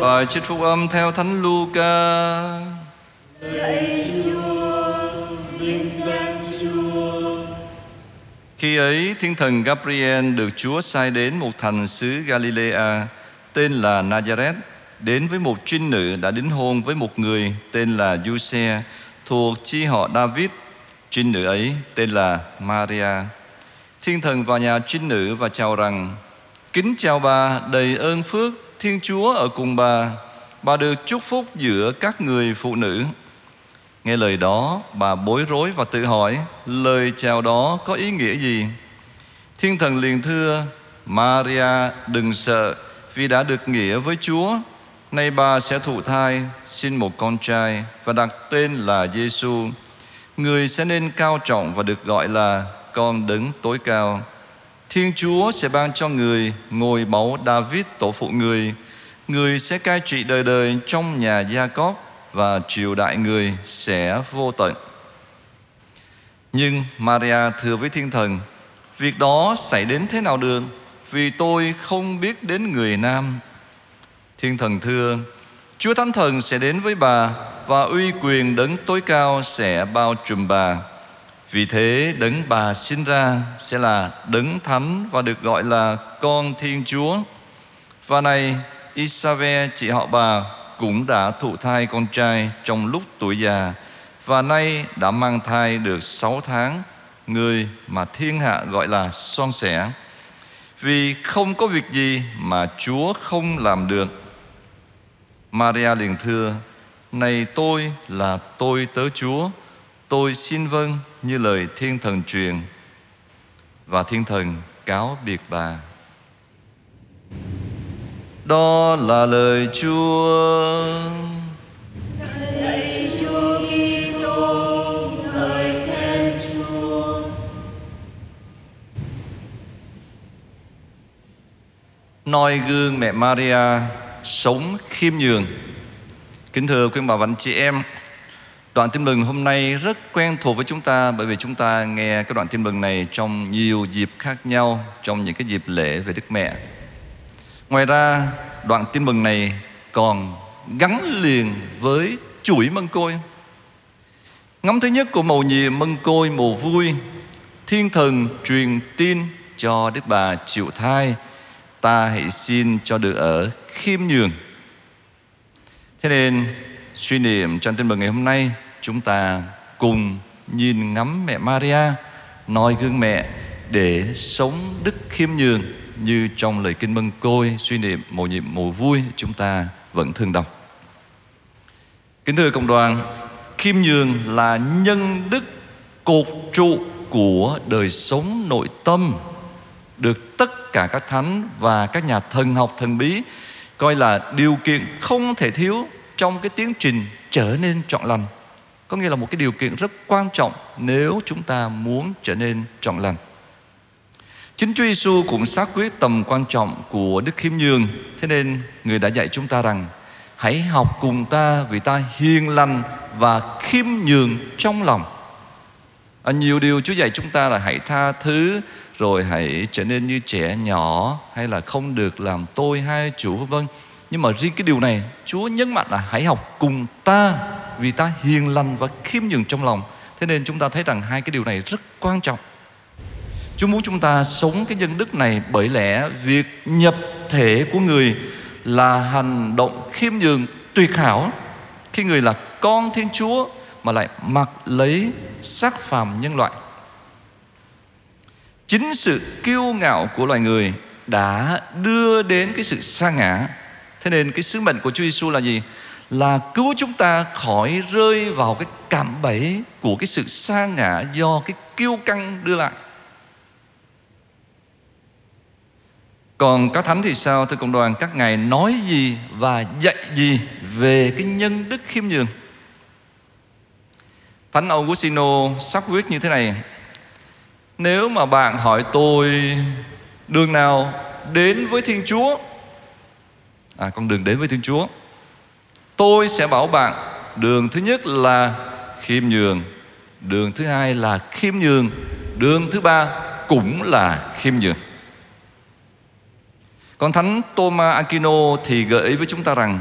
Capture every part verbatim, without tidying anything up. Bài trích Phúc Âm theo Thánh Luca. Lạy Chúa, vinh danh Chúa. Khi ấy, thiên thần Gabriel được Chúa sai đến một thành xứ Galilea tên là Nazareth, đến với một trinh nữ đã đính hôn với một người tên là Giuse thuộc chi họ David. Trinh nữ ấy tên là Maria. Thiên thần vào nhà trinh nữ và chào rằng: Kính chào bà, đầy ơn phước, Thiên Chúa ở cùng bà. Bà được chúc phúc giữa các người phụ nữ. Nghe lời đó, bà bối rối và tự hỏi lời chào đó có ý nghĩa gì. Thiên thần liền thưa: Maria, đừng sợ, vì đã được nghĩa với Chúa. Nay bà sẽ thụ thai, sinh một con trai và đặt tên là Giêsu. Người sẽ nên cao trọng và được gọi là Con Đấng Tối Cao. Thiên Chúa sẽ ban cho người ngôi báu David tổ phụ người. Người sẽ cai trị đời đời trong nhà Gia Cóp, và triều đại người sẽ vô tận. Nhưng Maria thưa với thiên thần: Việc đó xảy đến thế nào được, vì tôi không biết đến người nam. Thiên thần thưa: Chúa Thánh Thần sẽ đến với bà, và uy quyền Đấng Tối Cao sẽ bao trùm bà. Vì thế đấng bà sinh ra sẽ là đấng thánh và được gọi là Con Thiên Chúa. Và này, Isabel chị họ bà cũng đã thụ thai con trai trong lúc tuổi già, và nay đã mang thai được sáu tháng, người mà thiên hạ gọi là Son Sẻ. Vì không có việc gì mà Chúa không làm được. Maria liền thưa: Này tôi là tôi tớ Chúa, tôi xin vâng như lời thiên thần truyền. Và thiên thần cáo biệt bà. Đó là lời Chúa. Lạy Chúa Kitô, ngợi khen Chúa. Noi gương mẹ Maria, sống khiêm nhường. Kính thưa quý bà và anh chị em, đoạn tin mừng hôm nay rất quen thuộc với chúng ta, bởi vì chúng ta nghe cái đoạn tin mừng này trong nhiều dịp khác nhau, trong những cái dịp lễ về Đức Mẹ. Ngoài ra, đoạn tin mừng này còn gắn liền với chuỗi mân côi. Ngắm thứ nhất của mầu nhiệm mân côi mầu vui, thiên thần truyền tin cho Đức Bà chịu thai: Ta hãy xin cho được ở khiêm nhường. Thế nên suy niệm trong tin mừng ngày hôm nay, chúng ta cùng nhìn ngắm mẹ Maria, noi gương mẹ để sống đức khiêm nhường như trong lời kinh mân côi suy niệm mầu nhiệm mầu vui chúng ta vẫn thường đọc. Kính thưa cộng đoàn, khiêm nhường là nhân đức cột trụ của đời sống nội tâm, được tất cả các thánh và các nhà thần học thần bí coi là điều kiện không thể thiếu trong cái tiến trình trở nên trọn lành. Có nghĩa là một cái điều kiện rất quan trọng nếu chúng ta muốn trở nên trọn lành. Chính Chúa Giêsu cũng xác quyết tầm quan trọng của đức khiêm nhường. Thế nên người đã dạy chúng ta rằng: Hãy học cùng ta, vì ta hiền lành và khiêm nhường trong lòng. À, nhiều điều Chúa dạy chúng ta là hãy tha thứ, rồi hãy trở nên như trẻ nhỏ, hay là không được làm tôi hai chủ, vân vân. Nhưng mà riêng cái điều này Chúa nhấn mạnh là hãy học cùng ta, vì ta hiền lành và khiêm nhường trong lòng. Thế nên chúng ta thấy rằng hai cái điều này rất quan trọng. Chúa muốn chúng ta sống cái nhân đức này, bởi lẽ việc nhập thể của người là hành động khiêm nhường tuyệt hảo, khi người là Con Thiên Chúa mà lại mặc lấy xác phàm nhân loại. Chính sự kiêu ngạo của loài người đã đưa đến cái sự sa ngã. Thế nên cái sứ mệnh của Chúa Giêsu là gì? Là cứu chúng ta khỏi rơi vào cái cạm bẫy của cái sự sa ngã do cái kiêu căng đưa lại. Còn các thánh thì sao, thưa cộng đoàn? Các ngài nói gì và dạy gì về cái nhân đức khiêm nhường? Thánh Augustino xác quyết như thế này: Nếu mà bạn hỏi tôi đường nào đến với Thiên Chúa, À, con đường đến với Thiên Chúa, tôi sẽ bảo bạn đường thứ nhất là khiêm nhường, đường thứ hai là khiêm nhường, đường thứ ba cũng là khiêm nhường. Còn thánh Thomas Aquino thì gợi ý với chúng ta rằng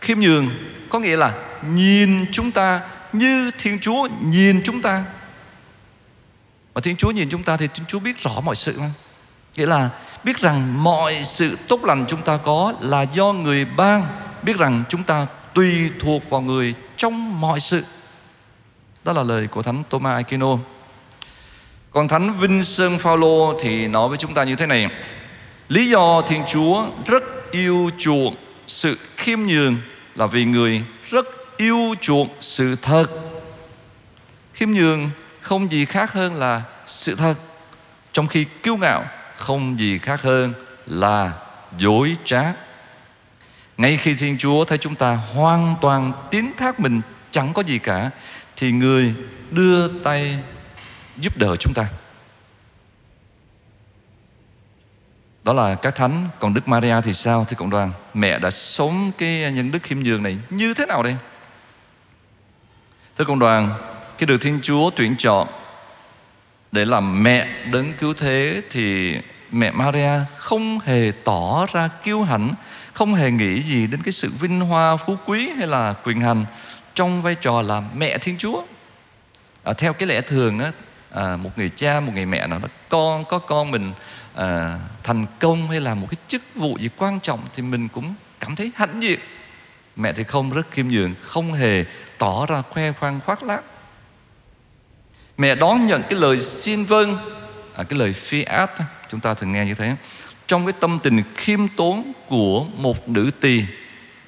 khiêm nhường có nghĩa là nhìn chúng ta như Thiên Chúa nhìn chúng ta. Mà Thiên Chúa nhìn chúng ta thì Thiên Chúa biết rõ mọi sự mà. Nghĩa là biết rằng mọi sự tốt lành chúng ta có là do người ban, biết rằng chúng ta tùy thuộc vào người trong mọi sự. Đó là lời của thánh Thomas Aquino. Còn thánh Vinh Sơn Phao Lô thì nói với chúng ta như thế này: lý do Thiên Chúa rất yêu chuộng sự khiêm nhường là vì người rất yêu chuộng sự thật. Khiêm nhường không gì khác hơn là sự thật, trong khi kiêu ngạo không gì khác hơn là dối trá. Ngay khi Thiên Chúa thấy chúng ta hoàn toàn tiến thác mình chẳng có gì cả, thì người đưa tay giúp đỡ chúng ta. Đó là các thánh. Còn Đức Maria thì sao, thưa cộng đoàn? Mẹ đã sống cái nhân đức khiêm nhường này như thế nào đây? Thưa cộng đoàn, khi được Thiên Chúa tuyển chọn để làm mẹ đấng cứu thế thì mẹ Maria không hề tỏ ra kiêu hãnh, không hề nghĩ gì đến cái sự vinh hoa phú quý hay là quyền hành trong vai trò là mẹ Thiên Chúa. À, theo cái lẽ thường á, à, một người cha, một người mẹ nào đó, con có con mình à, thành công hay là một cái chức vụ gì quan trọng thì mình cũng cảm thấy hãnh diện. Mẹ thì không, rất khiêm nhường, không hề tỏ ra khoe khoang khoác lác. Mẹ đón nhận cái lời xin vâng, à, cái lời Fiat chúng ta thường nghe như thế, trong cái tâm tình khiêm tốn của một nữ tỳ.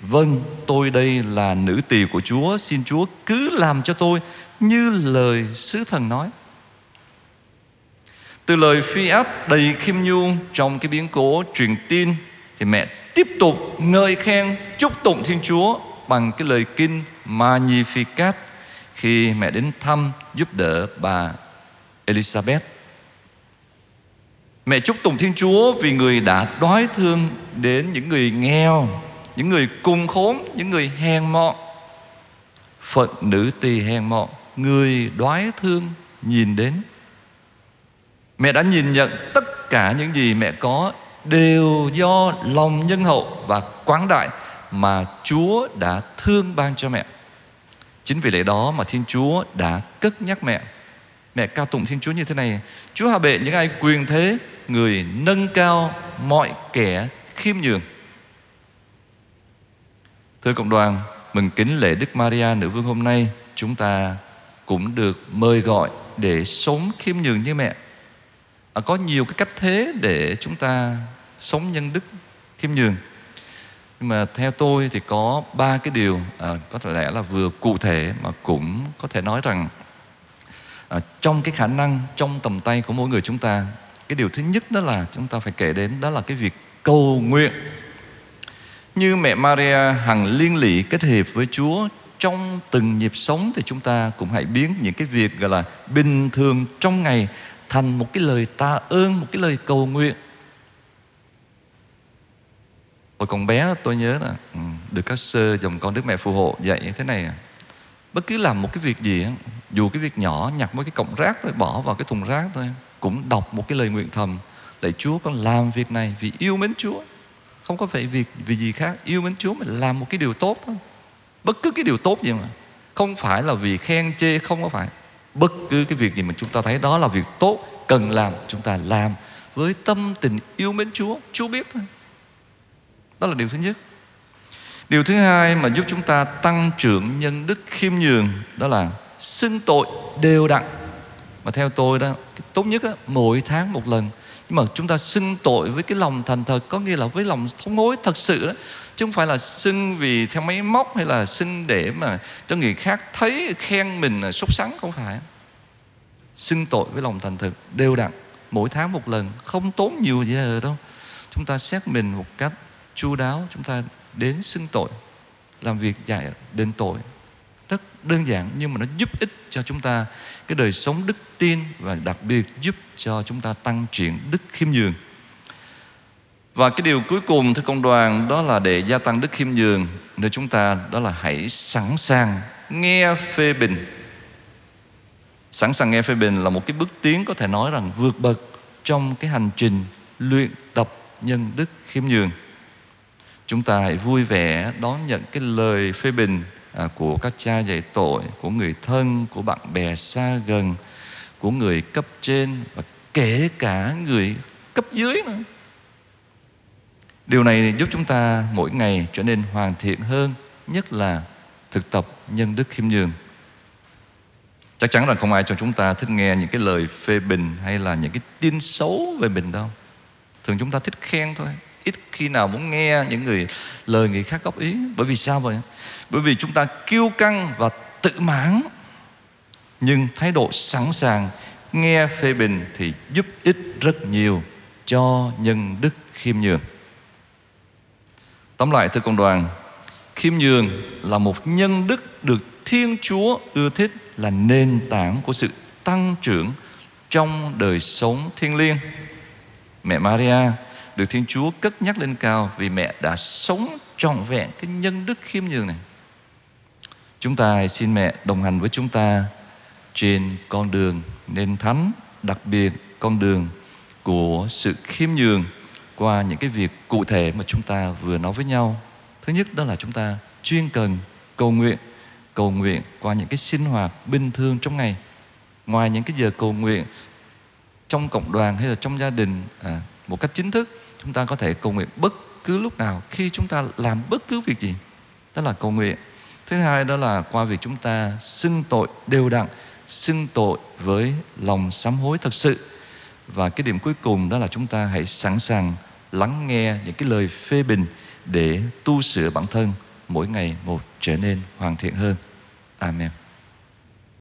Vâng, tôi đây là nữ tỳ của Chúa, xin Chúa cứ làm cho tôi như lời sứ thần nói. Từ lời Fiat đầy khiêm nhu trong cái biến cố truyền tin thì mẹ tiếp tục ngợi khen chúc tụng Thiên Chúa bằng cái lời kinh Magnificat khi mẹ đến thăm giúp đỡ bà Elizabeth. Mẹ chúc tụng Thiên Chúa vì người đã đói thương đến những người nghèo, những người cùng khốn, những người hèn mọn. Phận nữ tỳ hèn mọn, người đói thương nhìn đến. Mẹ đã nhìn nhận tất cả những gì mẹ có đều do lòng nhân hậu và quảng đại mà Chúa đã thương ban cho mẹ. Chính vì lẽ đó mà Thiên Chúa đã cất nhắc mẹ. Mẹ ca tụng Thiên Chúa như thế này: Chúa hạ bệ những ai quyền thế, người nâng cao mọi kẻ khiêm nhường. Thưa cộng đoàn, mừng kính lễ Đức Maria Nữ Vương hôm nay, chúng ta cũng được mời gọi để sống khiêm nhường như mẹ. À, có nhiều cái cách thế để chúng ta sống nhân đức khiêm nhường. Nhưng mà theo tôi thì có ba cái điều à, có thể lẽ là vừa cụ thể mà cũng có thể nói rằng à, trong cái khả năng, trong tầm tay của mỗi người chúng ta. Cái điều thứ nhất đó là chúng ta phải kể đến, đó là cái việc cầu nguyện. Như mẹ Maria hằng liên lỉ kết hiệp với Chúa trong từng nhịp sống, thì chúng ta cũng hãy biến những cái việc gọi là bình thường trong ngày thành một cái lời tạ ơn, một cái lời cầu nguyện. Hồi còn bé tôi nhớ là được các sơ dòng con Đức Mẹ Phù Hộ dạy như thế này: bất cứ làm một cái việc gì, dù cái việc nhỏ, nhặt mấy cái cọng rác thôi, bỏ vào cái thùng rác thôi, cũng đọc một cái lời nguyện thầm: lạy Chúa, con làm việc này vì yêu mến Chúa, không có phải việc vì gì khác. Yêu mến Chúa mình làm một cái điều tốt, bất cứ cái điều tốt gì mà, không phải là vì khen chê, không có phải. Bất cứ cái việc gì mà chúng ta thấy đó là việc tốt cần làm, chúng ta làm với tâm tình yêu mến Chúa, Chúa biết thôi. Đó là điều thứ nhất. Điều thứ hai mà giúp chúng ta tăng trưởng nhân đức khiêm nhường đó là xưng tội đều đặn. Mà theo tôi đó, tốt nhất đó, mỗi tháng một lần. Nhưng mà chúng ta xưng tội với cái lòng thành thật, có nghĩa là với lòng thống hối thật sự đó, chứ không phải là xưng vì theo máy móc hay là xưng để mà cho người khác thấy khen mình sốt sắng, không phải. Xưng tội với lòng thành thật đều đặn, mỗi tháng một lần, không tốn nhiều giờ đâu. Chúng ta xét mình một cách chu đáo, chúng ta đến xưng tội, làm việc dạy đền tội. Rất đơn giản nhưng mà nó giúp ích cho chúng ta cái đời sống đức tin, và đặc biệt giúp cho chúng ta tăng trưởng đức khiêm nhường. Và cái điều cuối cùng thưa công đoàn, đó là để gia tăng đức khiêm nhường nơi chúng ta, đó là hãy sẵn sàng nghe phê bình. Sẵn sàng nghe phê bình là một cái bước tiến có thể nói rằng vượt bậc trong cái hành trình luyện tập nhân đức khiêm nhường. Chúng ta hãy vui vẻ đón nhận cái lời phê bình của các cha dạy tội, của người thân, của bạn bè xa gần, của người cấp trên và kể cả người cấp dưới nữa. Điều này giúp chúng ta mỗi ngày trở nên hoàn thiện hơn, nhất là thực tập nhân đức khiêm nhường. Chắc chắn rằng không ai trong chúng ta thích nghe những cái lời phê bình hay là những cái tin xấu về mình đâu. Thường chúng ta thích khen thôi, ít khi nào muốn nghe những người lời người khác góp ý. Bởi vì sao vậy? Bởi vì chúng ta kiêu căng và tự mãn. Nhưng thái độ sẵn sàng nghe phê bình thì giúp ích rất nhiều cho nhân đức khiêm nhường. Tóm lại thưa cộng đoàn, khiêm nhường là một nhân đức được Thiên Chúa ưa thích, là nền tảng của sự tăng trưởng trong đời sống thiêng liêng. Mẹ Maria được Thiên Chúa cất nhắc lên cao vì mẹ đã sống trọn vẹn cái nhân đức khiêm nhường này. Chúng ta hãy xin mẹ đồng hành với chúng ta trên con đường nên thánh, đặc biệt con đường của sự khiêm nhường qua những cái việc cụ thể mà chúng ta vừa nói với nhau. Thứ nhất đó là chúng ta chuyên cần cầu nguyện, cầu nguyện qua những cái sinh hoạt bình thường trong ngày. Ngoài những cái giờ cầu nguyện trong cộng đoàn hay là trong gia đình à, một cách chính thức, chúng ta có thể cầu nguyện bất cứ lúc nào khi chúng ta làm bất cứ việc gì. Đó là cầu nguyện. Thứ hai đó là qua việc chúng ta xưng tội đều đặn, xưng tội với lòng sám hối thật sự. Và cái điểm cuối cùng đó là chúng ta hãy sẵn sàng lắng nghe những cái lời phê bình để tu sửa bản thân mỗi ngày một trở nên hoàn thiện hơn. Amen.